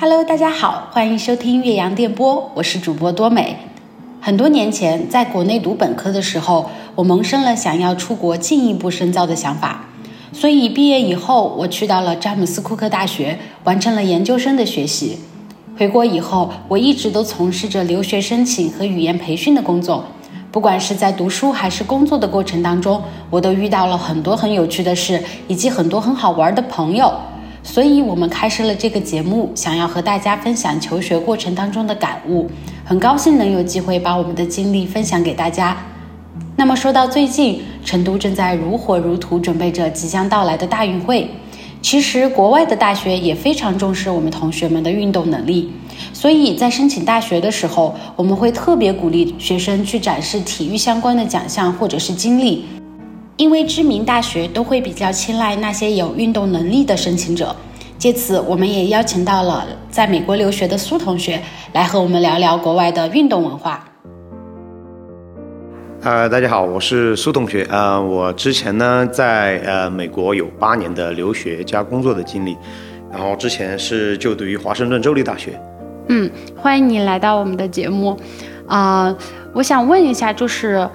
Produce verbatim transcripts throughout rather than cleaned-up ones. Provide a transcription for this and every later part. Hello， 大家好，欢迎收听岳阳电波，我是主播多美。很多年前，在国内读本科的时候，我萌生了想要出国进一步深造的想法，所以毕业以后，我去到了詹姆斯库克大学，完成了研究生的学习。回国以后，我一直都从事着留学申请和语言培训的工作。不管是在读书还是工作的过程当中，我都遇到了很多很有趣的事，以及很多很好玩的朋友。所以我们开设了这个节目，想要和大家分享求学过程当中的感悟，很高兴能有机会把我们的经历分享给大家。那么说到最近，成都正在如火如荼准备着即将到来的大运会。其实国外的大学也非常重视我们同学们的运动能力，所以在申请大学的时候，我们会特别鼓励学生去展示体育相关的奖项或者是经历，因为知名大学都会比较青睐那些有运动能力的申请者。借此，我们也邀请到了在美国留学的苏同学来和我们聊聊国外的运动文化。呃，大家好，我是苏同学。呃，我之前呢在呃美国有八年的留学加工作的经历，然后之前是就读于华盛顿州立大学。嗯，欢迎你来到我们的节目。啊、呃，我想问一下，就是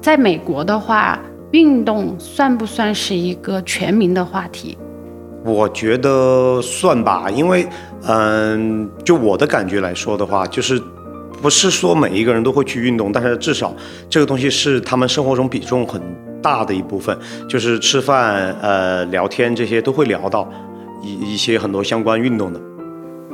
在美国的话，运动算不算是一个全民的话题？我觉得算吧，因为嗯、呃，就我的感觉来说的话，就是不是说每一个人都会去运动，但是至少这个东西是他们生活中比重很大的一部分，就是吃饭、呃、聊天这些都会聊到一一些很多相关运动的。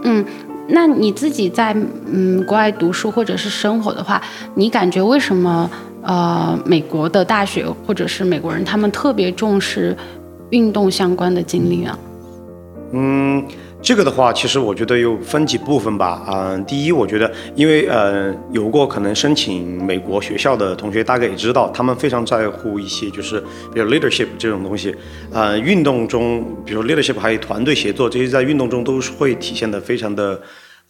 嗯，那你自己在嗯国外读书或者是生活的话，你感觉为什么？呃，美国的大学或者是美国人，他们特别重视运动相关的经历啊。嗯，这个的话，其实我觉得有分几部分吧。嗯、呃，第一，我觉得，因为呃，有过可能申请美国学校的同学，大概也知道，他们非常在乎一些，就是比如 leadership 这种东西。呃，运动中，比如 leadership 还有团队协作，这些在运动中都会体现的非常的。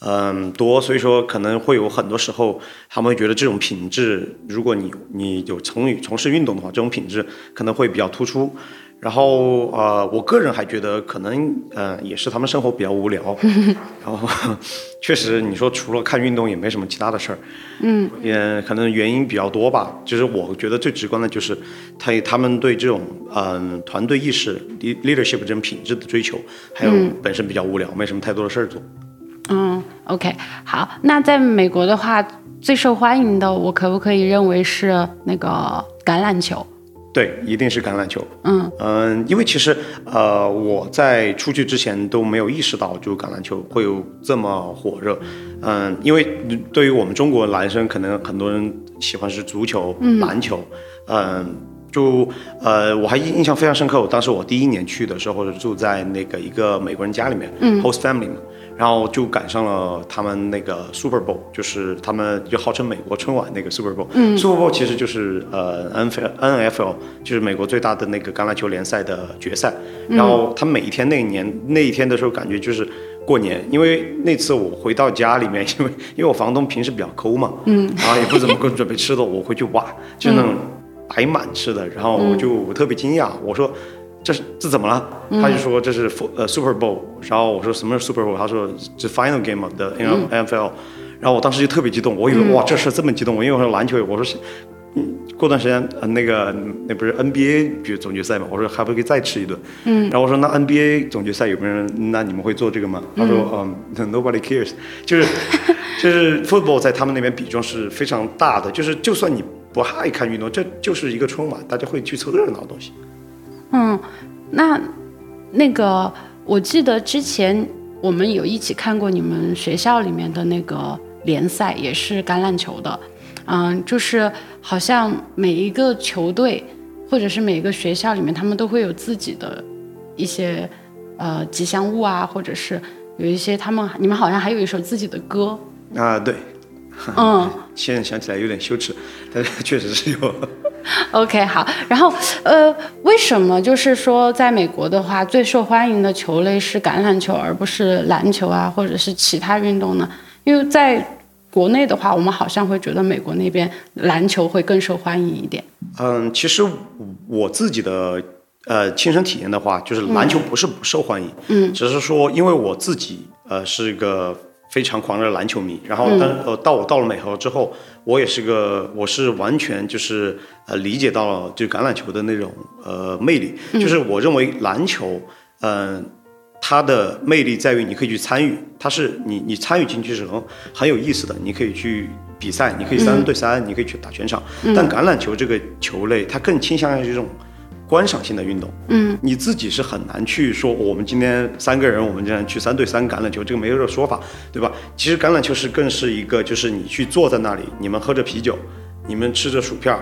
嗯，多，所以说可能会有很多时候他们会觉得这种品质，如果你你有从从事运动的话，这种品质可能会比较突出。然后呃，我个人还觉得可能呃也是他们生活比较无聊，然后确实你说除了看运动也没什么其他的事儿，嗯，也可能原因比较多吧。就是我觉得最直观的就是他他们对这种嗯、呃、团队意识 leadership 这种品质的追求，还有本身比较无聊，没什么太多的事儿做。嗯 ，OK， 好。那在美国的话，最受欢迎的，我可不可以认为是那个橄榄球？对，一定是橄榄球。嗯嗯、呃，因为其实呃，我在出去之前都没有意识到，就橄榄球会有这么火热。嗯、呃，因为对于我们中国男生，可能很多人喜欢是足球、嗯、篮球。嗯、呃，就呃，我还印象非常深刻。我当时我第一年去的时候，住在那个一个美国人家里面、嗯、，host family 嘛。然后就赶上了他们那个 Super Bowl， 就是他们就号称美国春晚那个 Super Bowl、嗯。Super Bowl 其实就是呃 N F L， 就是美国最大的那个橄榄球联赛的决赛。然后他每一天那一年那一天的时候，感觉就是过年，因为那次我回到家里面，因为因为我房东平时比较抠嘛，嗯，然后也不怎么给我准备吃的，我回去哇，就那种摆满吃的，然后我就我特别惊讶，我说。这是这怎么了？他就说这是、呃、Super Bowl， 然后我说什么是 Super Bowl？ 他说这 Final Game of the N F L，、嗯、然后我当时就特别激动，我以为、嗯、哇这事这么激动，因为我说篮球，我说嗯，过段时间、呃、那个那不是 N B A 总决赛嘛，我说还不可以再吃一顿，嗯，然后我说那 N B A 总决赛有没有人？那你们会做这个吗？他说嗯 ，Nobody cares， 就是就是 football 在他们那边比重是非常大的，就是就算你不爱看运动，这就是一个春晚，大家会去凑热闹的东西。嗯，那那个我记得之前我们有一起看过你们学校里面的那个联赛，也是橄榄球的，嗯，就是好像每一个球队或者是每一个学校里面，他们都会有自己的一些呃吉祥物啊，或者是有一些他们你们好像还有一首自己的歌啊，对，嗯，现在想起来有点羞耻，但是确实是有。OK， 好，然后呃，为什么就是说在美国的话，最受欢迎的球类是橄榄球，而不是篮球啊，或者是其他运动呢？因为在国内的话，我们好像会觉得美国那边篮球会更受欢迎一点。嗯，其实我自己的呃亲身体验的话，就是篮球不是不受欢迎，嗯，只是说因为我自己。呃是个非常狂热的篮球迷，然后但、嗯、呃到我到了美国之后，我也是个我是完全就是呃理解到了就橄榄球的那种呃魅力，就是我认为篮球嗯、呃、它的魅力在于你可以去参与，它是你你参与进去是很很有意思的，你可以去比赛，你可以三对三、嗯，你可以去打全场、嗯，但橄榄球这个球类它更倾向于这种观赏性的运动，嗯，你自己是很难去说我们今天三个人我们今天去三对三橄榄球，这个没有这个说法，对吧？其实橄榄球是更是一个就是你去坐在那里，你们喝着啤酒，你们吃着薯片，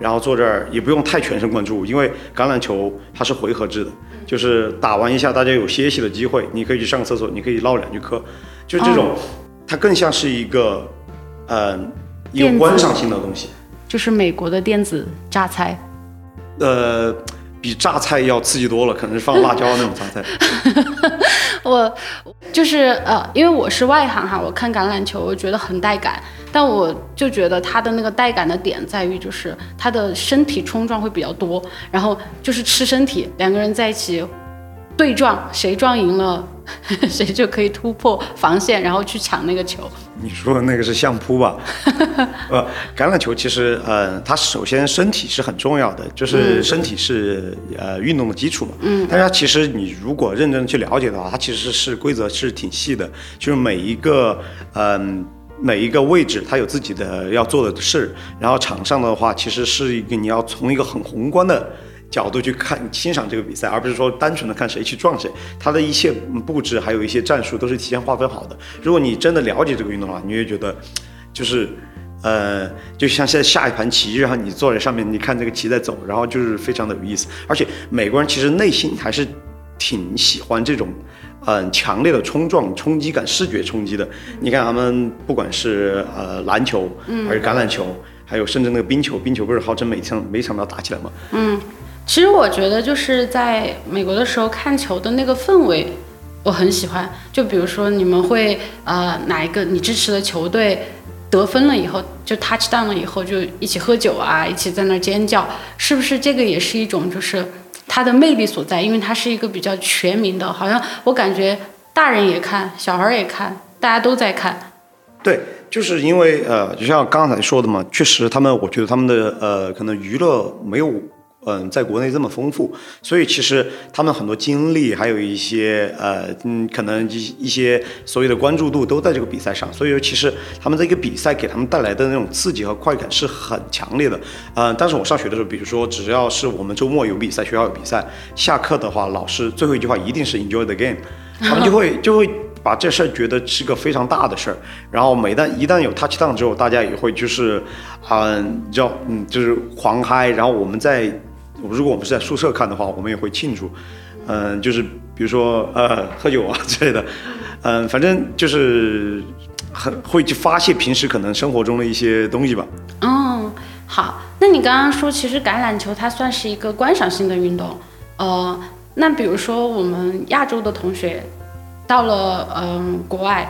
然后坐这儿也不用太全神贯注，因为橄榄球它是回合制的，就是打完一下大家有歇息的机会，你可以去上厕所，你可以唠两句嗑，就这种、哦、它更像是一个呃一个观赏性的东西，就是美国的电子榨菜，呃比榨菜要刺激多了，可能是放辣椒那种榨菜。我就是呃，因为我是外行哈，我看橄榄球我觉得很带感，但我就觉得它的那个带感的点在于，就是它的身体冲撞会比较多，然后就是吃身体，两个人在一起对撞，谁撞赢了谁就可以突破防线，然后去抢那个球。你说的那个是相扑吧？呃，橄榄球其实，呃，它首先身体是很重要的，就是身体是、嗯、呃运动的基础嘛。嗯。但是它其实你如果认真的去了解的话，它其实是规则是挺细的，就是每一个嗯、呃、每一个位置它有自己的要做的事，然后场上的话其实是一个你要从一个很宏观的角度去看欣赏这个比赛，而不是说单纯的看谁去撞谁，他的一切布置还有一些战术都是提前划分好的。如果你真的了解这个运动的话，你会觉得就是呃，就像现在下一盘棋，然后你坐在上面你看这个棋在走，然后就是非常的有意思。而且美国人其实内心还是挺喜欢这种很强烈的冲撞冲击感，视觉冲击的。你看他们不管是呃篮球还是橄榄球、嗯、还有甚至那个冰球，冰球不是号称每场每场都要打起来吗？嗯，其实我觉得就是在美国的时候看球的那个氛围我很喜欢，就比如说你们会呃哪一个你支持的球队得分了以后，就 touchdown 了以后就一起喝酒啊，一起在那尖叫，是不是这个也是一种就是它的魅力所在？因为它是一个比较全民的，好像我感觉大人也看，小孩也看，大家都在看。对，就是因为呃就像刚才说的嘛，确实他们我觉得他们的呃可能娱乐没有嗯，在国内这么丰富，所以其实他们很多精力，还有一些呃，嗯，可能一些所谓的关注度都在这个比赛上，所以其实他们这个比赛给他们带来的那种刺激和快感是很强烈的。呃，但是我上学的时候，比如说只要是我们周末有比赛，学校有比赛，下课的话，老师最后一句话一定是 enjoy the game， 他们就会就会把这事儿觉得是个非常大的事儿，然后每旦一旦有 touchdown 之后，大家也会就是，嗯，叫嗯就是狂嗨，然后我们在。如果我们是在宿舍看的话，我们也会庆祝，嗯、呃，就是比如说呃喝酒啊之类的，嗯、呃，反正就是很会去发泄平时可能生活中的一些东西吧。嗯，好，那你刚刚说其实橄榄球它算是一个观赏性的运动，呃，那比如说我们亚洲的同学到了嗯、呃、国外，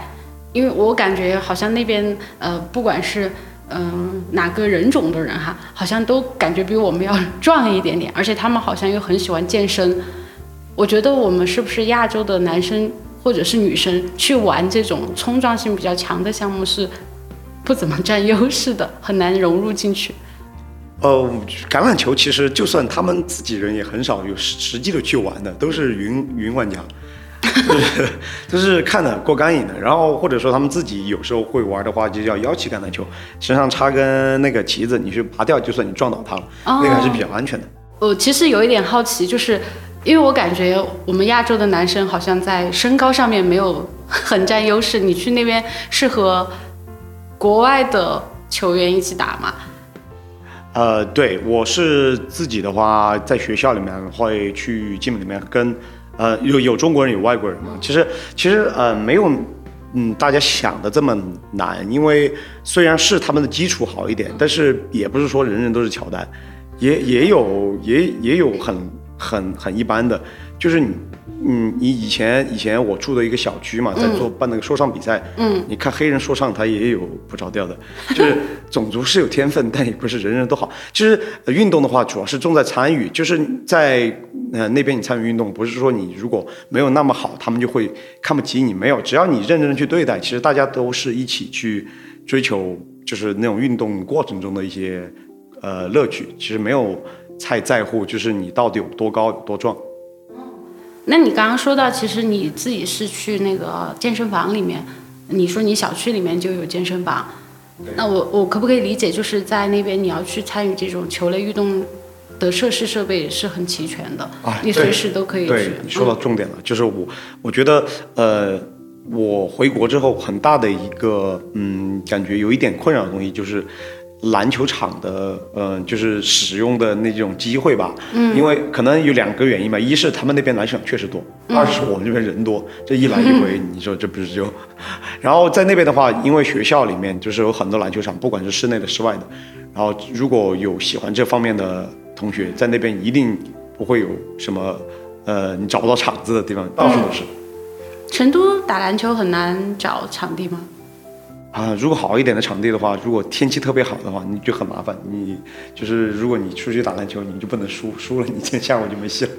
因为我感觉好像那边呃不管是。嗯，哪个人种的人哈，好像都感觉比我们要壮一点点，而且他们好像又很喜欢健身。我觉得我们是不是亚洲的男生或者是女生去玩这种冲撞性比较强的项目是不怎么占优势的，很难融入进去。呃，橄榄球其实就算他们自己人也很少有实际的去玩的，都是云云玩家。就是就是看的过干瘾的，然后或者说他们自己有时候会玩的话，就叫腰旗橄榄球，身上插根那个旗子，你去拔掉，就算你撞倒它了、哦，那个还是比较安全的。我其实有一点好奇，就是因为我感觉我们亚洲的男生好像在身高上面没有很占优势，你去那边是和国外的球员一起打吗？呃，对，我是自己的话，在学校里面会去 gym 里面跟。呃，有有中国人有外国人嘛？其实其实呃没有，嗯，大家想的这么难，因为虽然是他们的基础好一点，但是也不是说人人都是乔丹，也也有也也有很很很一般的，就是你嗯你以前以前我住的一个小区嘛，在做办那个说唱比赛，嗯，你看黑人说唱他也有不着调的，就是种族是有天分，但也不是人人都好。就是运动的话，主要是重在参与，就是在呃那边你参与运动，不是说你如果没有那么好，他们就会看不起你，没有，只要你认真的去对待，其实大家都是一起去追求，就是那种运动过程中的一些呃乐趣，其实没有太在乎就是你到底有多高有多壮。那你刚刚说到其实你自己是去那个健身房里面，你说你小区里面就有健身房，那我我可不可以理解就是在那边你要去参与这种球类运动的设施设备是很齐全的、啊、你随时都可以去。对，你说到重点了、嗯、就是我我觉得呃我回国之后很大的一个嗯感觉有一点困扰的东西，就是篮球场的呃就是使用的那种机会吧，嗯，因为可能有两个原因吧，一是他们那边篮球场确实多、嗯、二是我们这边人多，这一来一回、嗯、你说这不是就，然后在那边的话，因为学校里面就是有很多篮球场，不管是室内的室外的，然后如果有喜欢这方面的同学在那边一定不会有什么呃你找不到场子的地方，到处都是、嗯、成都打篮球很难找场地吗？啊，如果好一点的场地的话，如果天气特别好的话，你就很麻烦。你就是如果你出去打篮球，你就不能输，输了你今天下午就没戏了。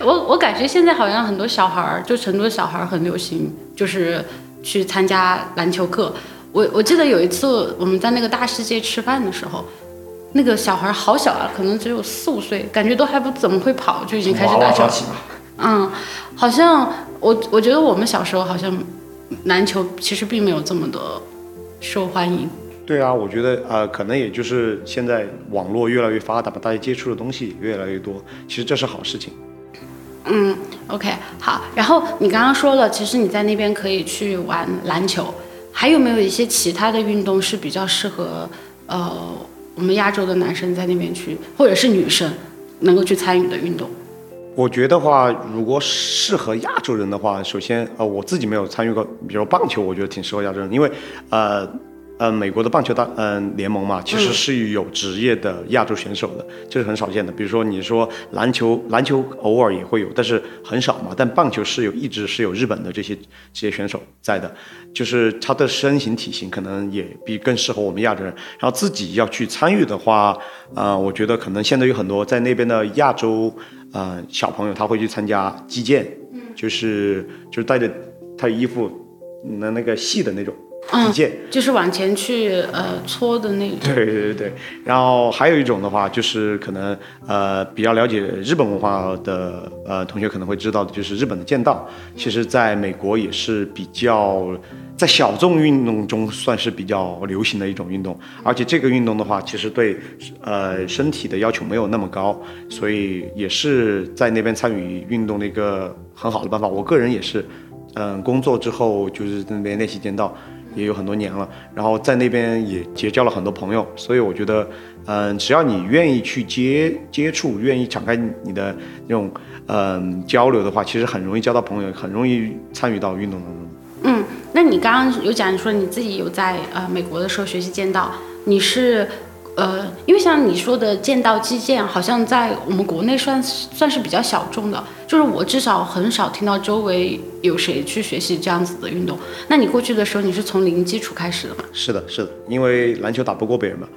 我我感觉现在好像很多小孩，就成都小孩很流行，就是去参加篮球课。我我记得有一次我们在那个大世界吃饭的时候，那个小孩好小啊，可能只有四五岁，感觉都还不怎么会跑，就已经开始打球了。嗯，好像我我觉得我们小时候好像。篮球其实并没有这么的受欢迎。对啊，我觉得啊、呃，可能也就是现在网络越来越发达，大家接触的东西越来越多，其实这是好事情。嗯 ，OK， 好。然后你刚刚说了，其实你在那边可以去玩篮球，还有没有一些其他的运动是比较适合呃我们亚洲的男生在那边去，或者是女生能够去参与的运动？我觉得话，如果适合亚洲人的话，首先呃，我自己没有参与过，比如棒球，我觉得挺适合亚洲人，因为呃呃，美国的棒球大嗯、呃、联盟嘛，其实是有职业的亚洲选手的，这是很少见的。比如说你说篮球，篮球偶尔也会有，但是很少嘛。但棒球是有，一直是有日本的这些职业选手在的，就是他的身形体型可能也比更适合我们亚洲人。然后自己要去参与的话，啊、呃，我觉得可能现在有很多在那边的亚洲。呃，小朋友他会去参加击剑，嗯，就是就是带着他衣服那那个细的那种击剑，嗯、就是往前去呃搓的那种。对对对，然后还有一种的话，就是可能呃比较了解日本文化的呃同学可能会知道的，就是日本的剑道，其实在美国也是比较在小众运动中算是比较流行的一种运动，而且这个运动的话，其实对呃身体的要求没有那么高，所以也是在那边参与运动的一个很好的办法。我个人也是，嗯、呃，工作之后就是在那边练习剑道也有很多年了，然后在那边也结交了很多朋友，所以我觉得，嗯、呃，只要你愿意去接接触，愿意敞开你的那种嗯、呃、交流的话，其实很容易交到朋友，很容易参与到运动当中。嗯，那你刚刚有讲说你自己有在呃美国的时候学习剑道，你是呃，因为像你说的剑道击剑，好像在我们国内算算是比较小众的，就是我至少很少听到周围有谁去学习这样子的运动。那你过去的时候，你是从零基础开始的吗？是的，是的，因为篮球打不过别人嘛。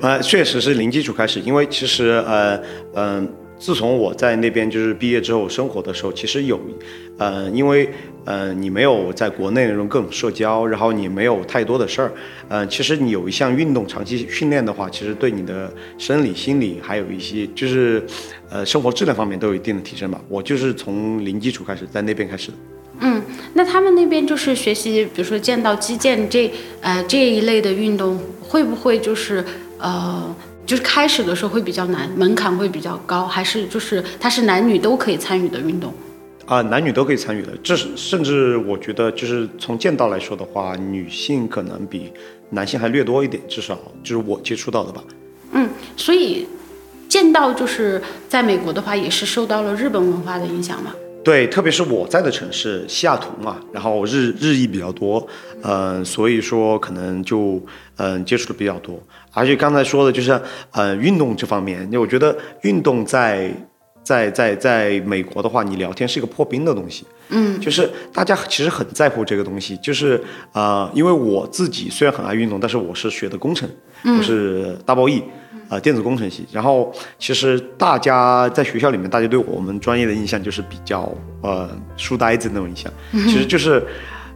呃，确实是零基础开始，因为其实呃嗯。呃自从我在那边就是毕业之后生活的时候，其实有，呃，因为呃你没有在国内那种各种社交，然后你没有太多的事儿，呃，其实你有一项运动长期训练的话，其实对你的生理、心理还有一些就是，呃，生活质量方面都有一定的提升吧。我就是从零基础开始，在那边开始的。嗯，那他们那边就是学习，比如说剑道、击剑这呃这一类的运动，会不会就是呃？就是开始的时候会比较难，门槛会比较高，还是就是它是男女都可以参与的运动？啊、呃，男女都可以参与的，这是甚至我觉得就是从剑道来说的话，女性可能比男性还略多一点，至少就是我接触到的吧。嗯，所以剑道就是在美国的话也是受到了日本文化的影响嘛。对，特别是我在的城市西雅图嘛，然后日日裔比较多，嗯、呃，所以说可能就嗯、呃、接触的比较多。而且刚才说的就是呃运动这方面，我觉得运动在在在在美国的话，你聊天是一个破冰的东西，嗯，就是大家其实很在乎这个东西，就是呃，因为我自己虽然很爱运动，但是我是学的工程，我是大报E。呃，电子工程系，然后其实大家在学校里面，大家对我们专业的印象就是比较呃书呆子那种印象，其实就是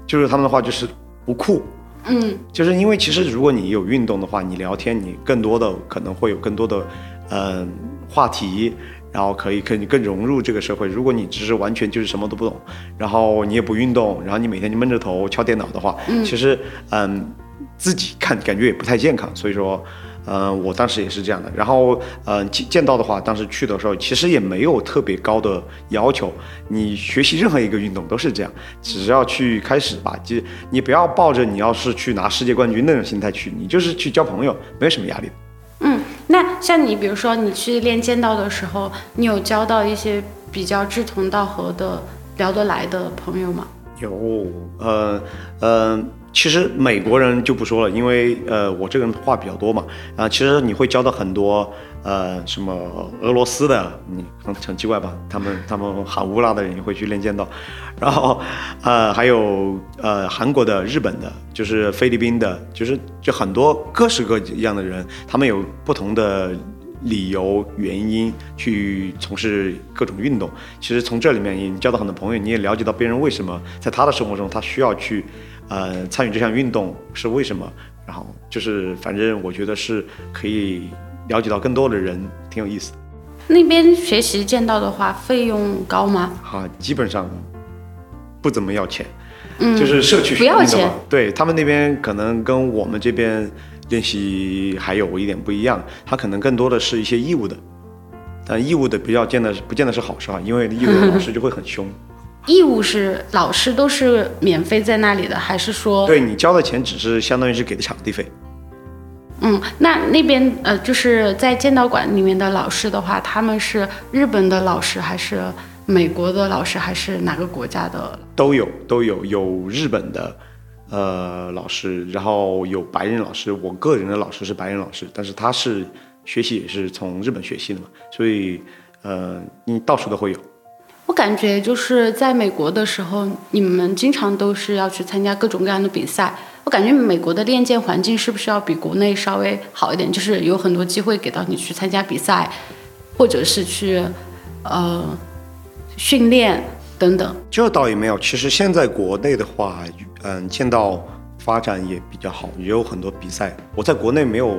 就是他们的话就是不酷，嗯，就是因为其实如果你有运动的话，你聊天你更多的可能会有更多的呃话题，然后可以可以更融入这个社会。如果你只是完全就是什么都不懂，然后你也不运动，然后你每天就闷着头敲电脑的话，嗯、其实嗯、呃、自己看感觉也不太健康，所以说。呃，我当时也是这样的，然后呃见到的话，当时去的时候其实也没有特别高的要求，你学习任何一个运动都是这样，只要去开始吧，就你不要抱着你要是去拿世界冠军那种心态去，你就是去交朋友，没有什么压力的。嗯，那像你比如说你去练剑道的时候，你有交到一些比较志同道合的聊得来的朋友吗？有，呃呃其实美国人就不说了，因为呃我这个人话比较多嘛，啊、呃、其实你会交到很多呃什么俄罗斯的，你很奇怪吧，他们他们喊乌拉的人也会去练剑道，然后呃还有呃韩国的、日本的，就是菲律宾的，就是就很多各式各样的人，他们有不同的理由原因去从事各种运动。其实从这里面你交到很多朋友，你也了解到别人为什么在他的生活中他需要去呃参与这项运动是为什么，然后就是反正我觉得是可以了解到更多的人，挺有意思的。那边学习剑道的话费用高吗？啊，基本上不怎么要钱，嗯，就是社区不要钱。对，他们那边可能跟我们这边练习还有一点不一样，它可能更多的是一些义务的，但义务的比较见的不见得是好事啊，因为义务的老师就会很凶。义务是老师都是免费在那里的，还是说？对，你交的钱只是相当于是给的场地费。嗯，那那边呃，就是在剑道馆里面的老师的话，他们是日本的老师还是美国的老师还是哪个国家的？都有，都有，有日本的。呃，老师，然后有白人老师，我个人的老师是白人老师，但是他是学习也是从日本学习的嘛，所以呃，你到处都会有。我感觉就是在美国的时候，你们经常都是要去参加各种各样的比赛，我感觉美国的练剑环境是不是要比国内稍微好一点，就是有很多机会给到你去参加比赛，或者是去呃训练等等。这倒也没有，其实现在国内的话嗯，剑道发展也比较好，也有很多比赛。我在国内没有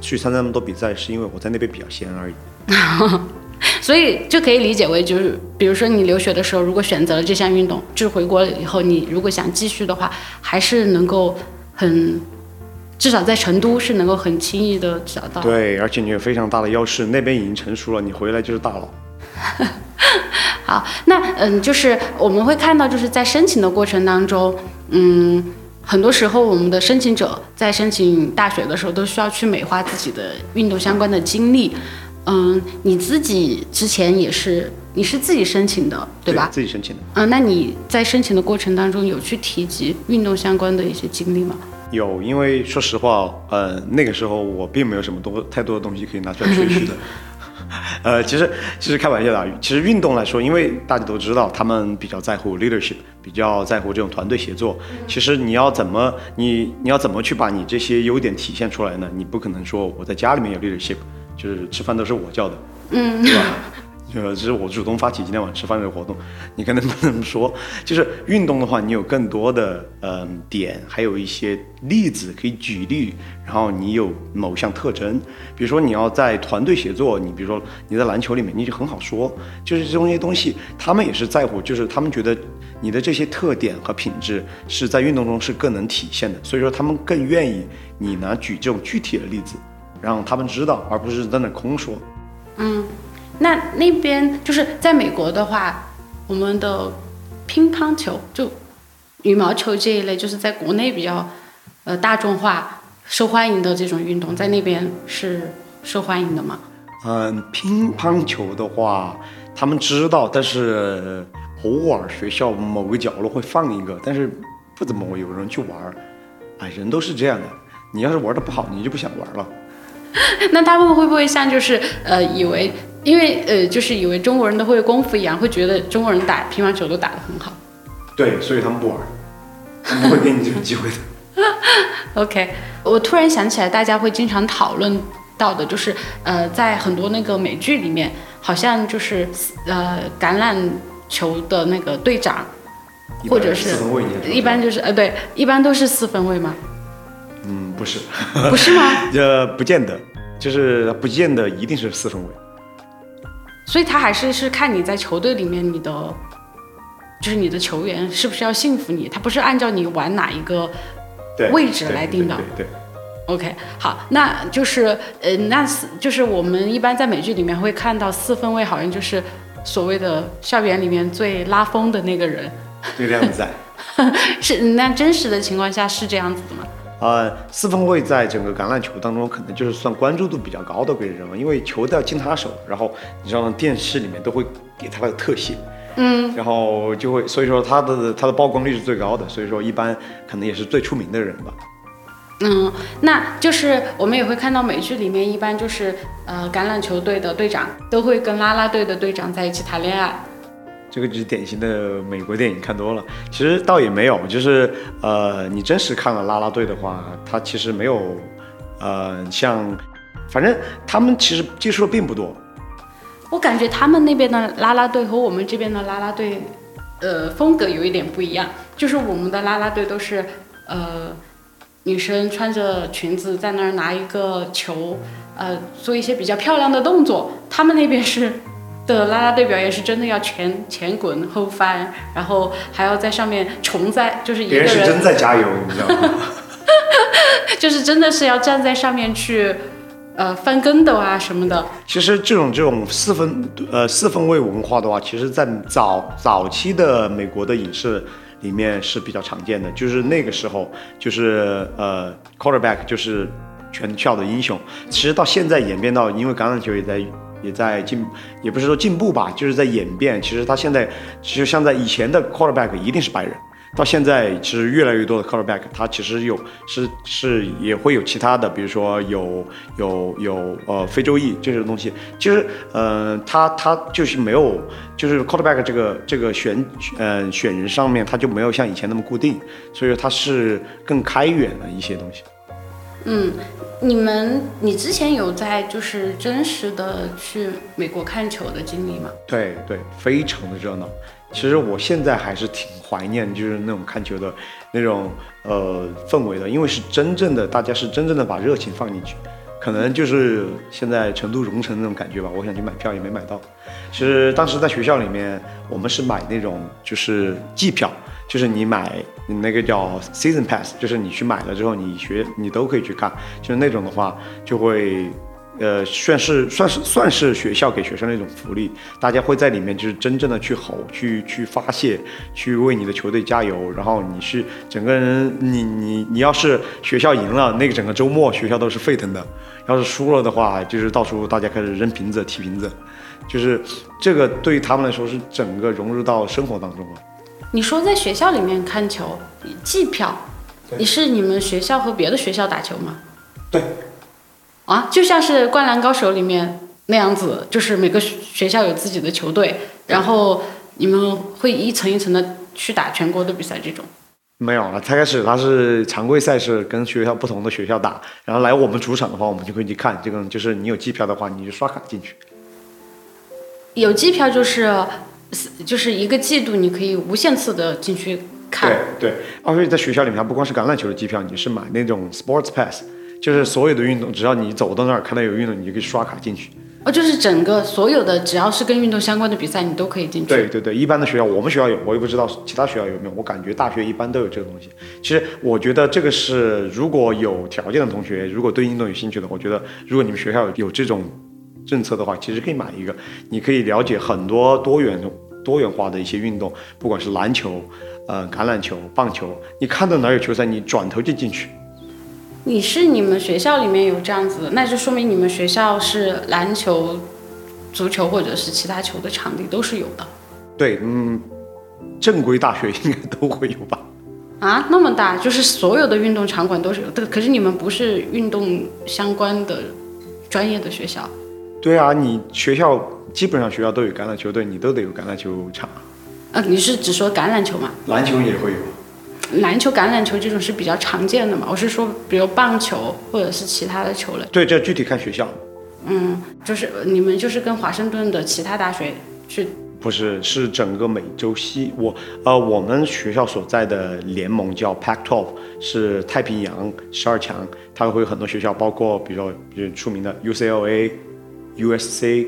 去参加那么多比赛，是因为我在那边比较闲而已。所以就可以理解为，就是比如说你留学的时候，如果选择了这项运动，就回国以后，你如果想继续的话，还是能够很，至少在成都是能够很轻易的找到。对，而且你有非常大的优势，那边已经成熟了，你回来就是大佬。好，那嗯，就是我们会看到，就是在申请的过程当中，嗯，很多时候我们的申请者在申请大学的时候都需要去美化自己的运动相关的经历。嗯，你自己之前也是，你是自己申请的，对吧？对，自己申请的。嗯，那你在申请的过程当中有去提及运动相关的一些经历吗？有，因为说实话，呃，那个时候我并没有什么多太多的东西可以拿出来吹嘘的。呃，其实其实开玩笑的，其实运动来说，因为大家都知道，他们比较在乎 leadership， 比较在乎这种团队协作。其实你要怎么你你要怎么去把你这些优点体现出来呢？你不可能说我在家里面有 leadership， 就是吃饭都是我叫的，嗯，对吧？呃，这是我主动发起今天晚上吃饭这个活动，你看能不能说，就是运动的话，你有更多的呃点，还有一些例子可以举例，然后你有某项特征，比如说你要在团队协作，你比如说你在篮球里面，你就很好说，就是这些东西，他们也是在乎，就是他们觉得你的这些特点和品质是在运动中是更能体现的，所以说他们更愿意你呢举这种具体的例子，让他们知道，而不是在那空说。嗯。那那边就是在美国的话，我们的乒乓球就羽毛球这一类，就是在国内比较呃大众化受欢迎的这种运动，在那边是受欢迎的吗？嗯，乒乓球的话他们知道，但是偶尔学校某个角落会放一个，但是不怎么会有人去玩。哎，人都是这样的，你要是玩的不好，你就不想玩了。那他们会不会像就是呃，以为因为呃，就是以为中国人都会功夫一样，会觉得中国人打乒乓球都打得很好？对，所以他们不玩，他们不会给你这种机会的。OK， 我突然想起来，大家会经常讨论到的就是呃，在很多那个美剧里面，好像就是呃，橄榄球的那个队长，或者是一般就是呃，对，一般都是四分卫吗？嗯，不是，不是吗？呃，不见得，就是不见得一定是四分卫。所以他还是是看你在球队里面，你的就是你的球员是不是要信服你，他不是按照你玩哪一个位置来定的。对对对对对OK， 好，那就是呃，那就是我们一般在美剧里面会看到四分卫，好像就是所谓的校园里面最拉风的那个人，就这样子在。是，那真实的情况下是这样子的吗？呃，四分卫在整个橄榄球当中，可能就是算关注度比较高的个人嘛，因为球都要进他手，然后你知道电视里面都会给他的特写。嗯，然后就会，所以说他的他的曝光率是最高的，所以说一般可能也是最出名的人吧。嗯，那就是我们也会看到美剧里面，一般就是呃，橄榄球队的队长都会跟啦啦队的队长在一起谈恋爱。这个就是典型的美国电影看多了，其实倒也没有，就是呃，你真实看了啦啦队的话，他其实没有呃，像反正他们其实接触的并不多。我感觉他们那边的啦啦队和我们这边的啦啦队，呃，风格有一点不一样。就是我们的啦啦队都是，呃，女生穿着裙子在那儿拿一个球，呃，做一些比较漂亮的动作。他们那边是的啦啦队表演是真的要前前滚后翻，然后还要在上面重在，就是一个人别人是真在加油，你知道吗？就是真的是要站在上面去。呃，翻跟斗啊什么的。其实这种这种四分呃四分卫文化的话，其实在早早期的美国的影视里面是比较常见的。就是那个时候，就是呃 quarterback 就是全校的英雄。其实到现在演变到，因为橄榄球也在也在进，也不是说进步吧，就是在演变。其实他现在就像在以前的 quarterback 一定是白人。到现在，其实越来越多的 quarterback， 他其实有是是也会有其他的，比如说有有有呃非洲裔这种东西。其实，呃，他他就是没有，就是 quarterback 这个这个选呃选人上面，他就没有像以前那么固定，所以说他是更开源的一些东西。嗯，你们你之前有在就是真实的去美国看球的经历吗？对对，非常的热闹。其实我现在还是挺怀念就是那种看球的那种呃氛围的，因为是真正的大家是真正的把热情放进去，可能就是现在成都蓉城那种感觉吧。我想去买票也没买到。其实当时在学校里面，我们是买那种就是季票，就是你买你那个叫 season pass， 就是你去买了之后，你学你都可以去看。就是那种的话，就会。呃，算是算是算是学校给学生的一种福利，大家会在里面就是真正的去吼，去去发泄，去为你的球队加油。然后你是整个人，你你你要是学校赢了，那个整个周末学校都是沸腾的；要是输了的话，就是到处大家开始扔瓶子、踢瓶子。就是这个对于他们来说是整个融入到生活当中了。你说在学校里面看球，季票，你是你们学校和别的学校打球吗？对。啊，就像是《灌篮高手》里面那样子，就是每个学校有自己的球队，然后你们会一层一层的去打全国的比赛这种。没有了，才开始他是常规赛事跟学校不同的学校打，然后来我们主场的话，我们就会去看。这个就是你有机票的话，你就刷卡进去。有机票就是就是一个季度，你可以无限次的进去看。对对，而且在学校里面，它不光是橄榄球的机票，你是买那种 sports pass。就是所有的运动，只要你走到那儿看到有运动，你就可以刷卡进去。哦，就是整个所有的只要是跟运动相关的比赛，你都可以进去。对对对，一般的学校，我们学校有，我也不知道其他学校有没有。我感觉大学一般都有这个东西。其实我觉得这个是，如果有条件的同学，如果对运动有兴趣的，我觉得如果你们学校有这种政策的话，其实可以买一个，你可以了解很多多元多元化的一些运动，不管是篮球、呃橄榄球、棒球，你看到哪有球赛，你转头就进去。你是你们学校里面有这样子的，那就说明你们学校是篮球、足球或者是其他球的场地都是有的。对，嗯，正规大学应该都会有吧？啊，那么大，就是所有的运动场馆都是有，可是你们不是运动相关的专业的学校？对啊，你学校基本上学校都有橄榄球队，你都得有橄榄球场。呃，你是只说橄榄球吗？篮球也会有。篮球、橄榄球这种是比较常见的嘛？我是说，比如棒球或者是其他的球类。对，这具体看学校。嗯，就是你们就是跟华盛顿的其他大学去。不是，是整个美洲西我呃，我们学校所在的联盟叫 Pac twelve， 是太平洋十二强，它会有很多学校，包括比较比较出名的 U C L A、U S C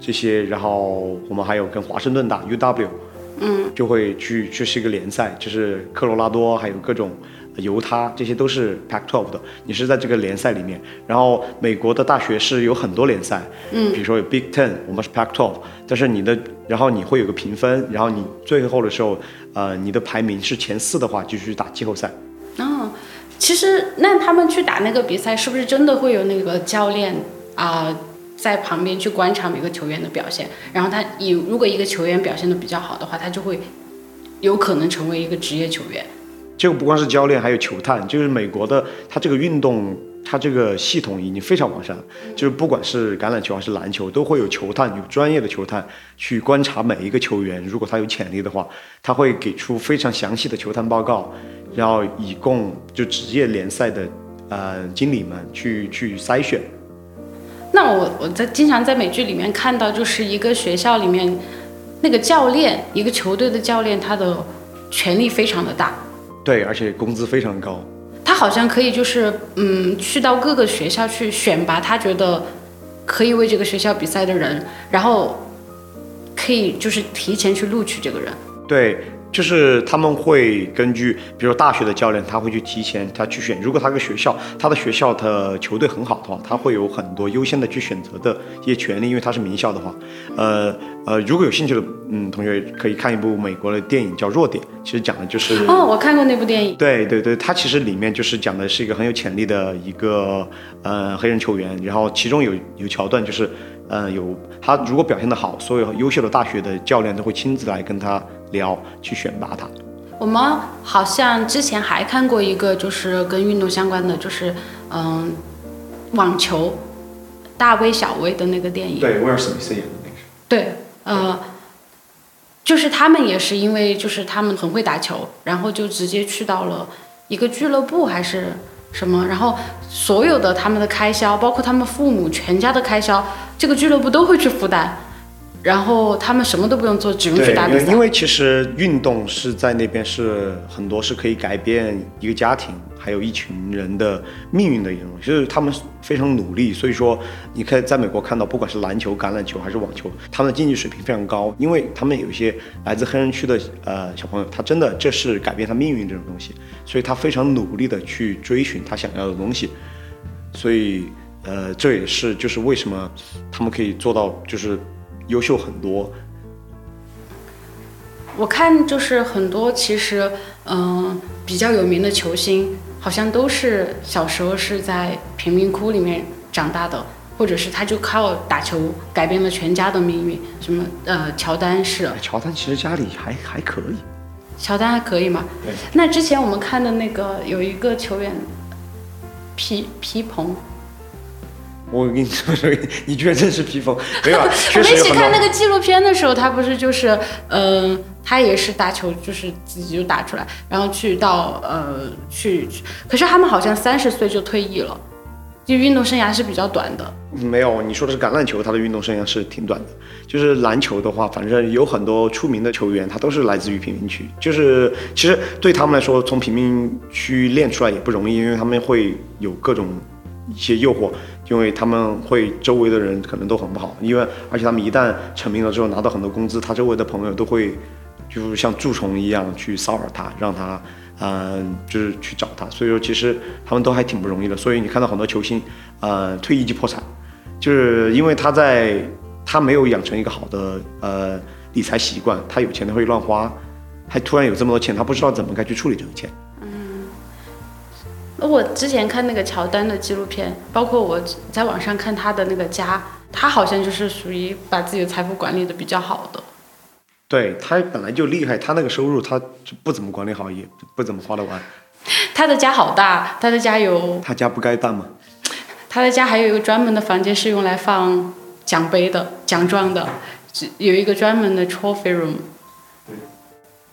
这些，然后我们还有跟华盛顿打 U W， 嗯，就会去去是一个联赛，就是科罗拉多还有各种犹他，这些都是 Pac twelve 的，你是在这个联赛里面。然后美国的大学是有很多联赛，嗯，比如说有 Big Ten， 我们是 Pac twelve， 但是你的，然后你会有个评分，然后你最后的时候，呃，你的排名是前四的话，就去打季后赛。哦，其实那他们去打那个比赛，是不是真的会有那个教练啊、呃、在旁边去观察每个球员的表现？然后他以如果一个球员表现的比较好的话，他就会有可能成为一个职业球员。这个不光是教练，还有球探，就是美国的，它这个运动，它这个系统已经非常完善，就是不管是橄榄球还是篮球，都会有球探，有专业的球探去观察每一个球员，如果他有潜力的话，他会给出非常详细的球探报告，然后以供就职业联赛的呃经理们去去筛选。那我我在经常在美剧里面看到，就是一个学校里面那个教练，一个球队的教练，他的权力非常的大。对，而且工资非常高。他好像可以就是嗯，去到各个学校去选拔他觉得可以为这个学校比赛的人，然后可以就是提前去录取这个人。对，就是他们会根据比如大学的教练，他会去提前他去选，如果他个学校他的学校的球队很好的话，他会有很多优先的去选择的一些权利，因为他是名校的话。呃呃，如果有兴趣的嗯同学可以看一部美国的电影叫《弱点》，其实讲的就是哦，我看过那部电影。对对对，它其实里面就是讲的是一个很有潜力的一个呃黑人球员，然后其中有有桥段就是呃有他如果表现得好，所有优秀的大学的教练都会亲自来跟他聊，去选拔他。我们好像之前还看过一个就是跟运动相关的，就是嗯、呃、网球大威小威的那个电影。对，威尔史密斯演的那个。对，呃就是他们也是因为就是他们很会打球，然后就直接去到了一个俱乐部还是什么，然后所有的他们的开销，包括他们父母全家的开销，这个俱乐部都会去负担，然后他们什么都不用做，只能去打比赛。因为其实运动是在那边是很多是可以改变一个家庭还有一群人的命运的一种，就是他们非常努力，所以说你可以在美国看到，不管是篮球、橄榄球还是网球，他们的竞技水平非常高，因为他们有一些来自黑人区的呃小朋友，他真的这是改变他命运这种东西，所以他非常努力的去追寻他想要的东西，所以呃这也是就是为什么他们可以做到就是优秀很多。我看就是很多其实嗯、呃、比较有名的球星。好像都是小时候是在贫民窟里面长大的，或者是他就靠打球改变了全家的命运。什么呃，乔丹是？乔丹其实家里还还可以。乔丹还可以吗？对。那之前我们看的那个有一个球员，皮皮蓬。我跟你说说，你居然认识皮蓬？没有，确实有很多。我们一起看那个纪录片的时候，他不是就是嗯。呃他也是打球，就是自己就打出来，然后去到呃去，可是他们好像三十岁就退役了，就运动生涯是比较短的。没有，你说的是橄榄球，他的运动生涯是挺短的。就是篮球的话，反正有很多出名的球员，他都是来自于贫民区。就是其实对他们来说，从贫民区练出来也不容易，因为他们会有各种一些诱惑，因为他们会周围的人可能都很不好，因为而且他们一旦成名了之后，拿到很多工资，他周围的朋友都会。就是像蛀虫一样去骚扰他，让他，嗯、呃，就是去找他。所以说，其实他们都还挺不容易的。所以你看到很多球星，呃，退役即破产，就是因为他在他没有养成一个好的呃理财习惯，他有钱他会乱花，他突然有这么多钱，他不知道怎么该去处理这个钱。嗯，我之前看那个乔丹的纪录片，包括我在网上看他的那个家，他好像就是属于把自己的财富管理的比较好的。对，他本来就厉害，他那个收入他不怎么管理好，也不怎么花得完。他的家好大，他的家有，他家不该大吗？他的家还有一个专门的房间是用来放奖杯的、奖状的，有一个专门的 trophy room。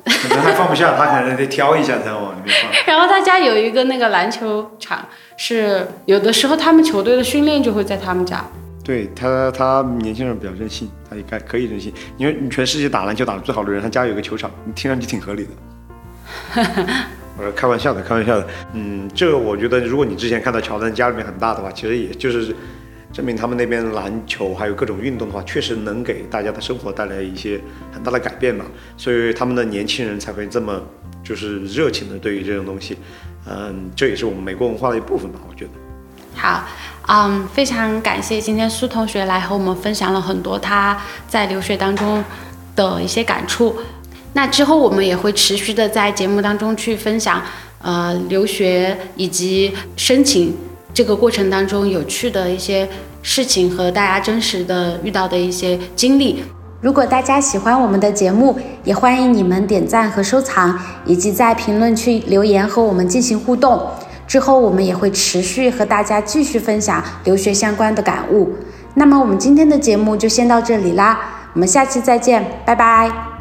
可能还放不下，他可能得挑一下才往里面放。然后他家有一个那个篮球场，是有的时候他们球队的训练就会在他们家。对他，他年轻人比较任性，他应该可以任性，因为你全世界打篮球打得最好的人，他家有个球场，你听上去挺合理的。我开玩笑的，开玩笑的。嗯，这个我觉得，如果你之前看到乔丹家里面很大的话，其实也就是证明他们那边篮球还有各种运动的话，确实能给大家的生活带来一些很大的改变嘛，所以他们的年轻人才会这么就是热情的对于这种东西。嗯，这也是我们美国文化的一部分吧，我觉得。好，嗯，非常感谢今天苏同学来和我们分享了很多他在留学当中的一些感触。那之后我们也会持续的在节目当中去分享，呃，留学以及申请这个过程当中有趣的一些事情和大家真实的遇到的一些经历。如果大家喜欢我们的节目，也欢迎你们点赞和收藏，以及在评论区留言和我们进行互动。之后我们也会持续和大家继续分享留学相关的感悟。那么我们今天的节目就先到这里啦，我们下期再见，拜拜。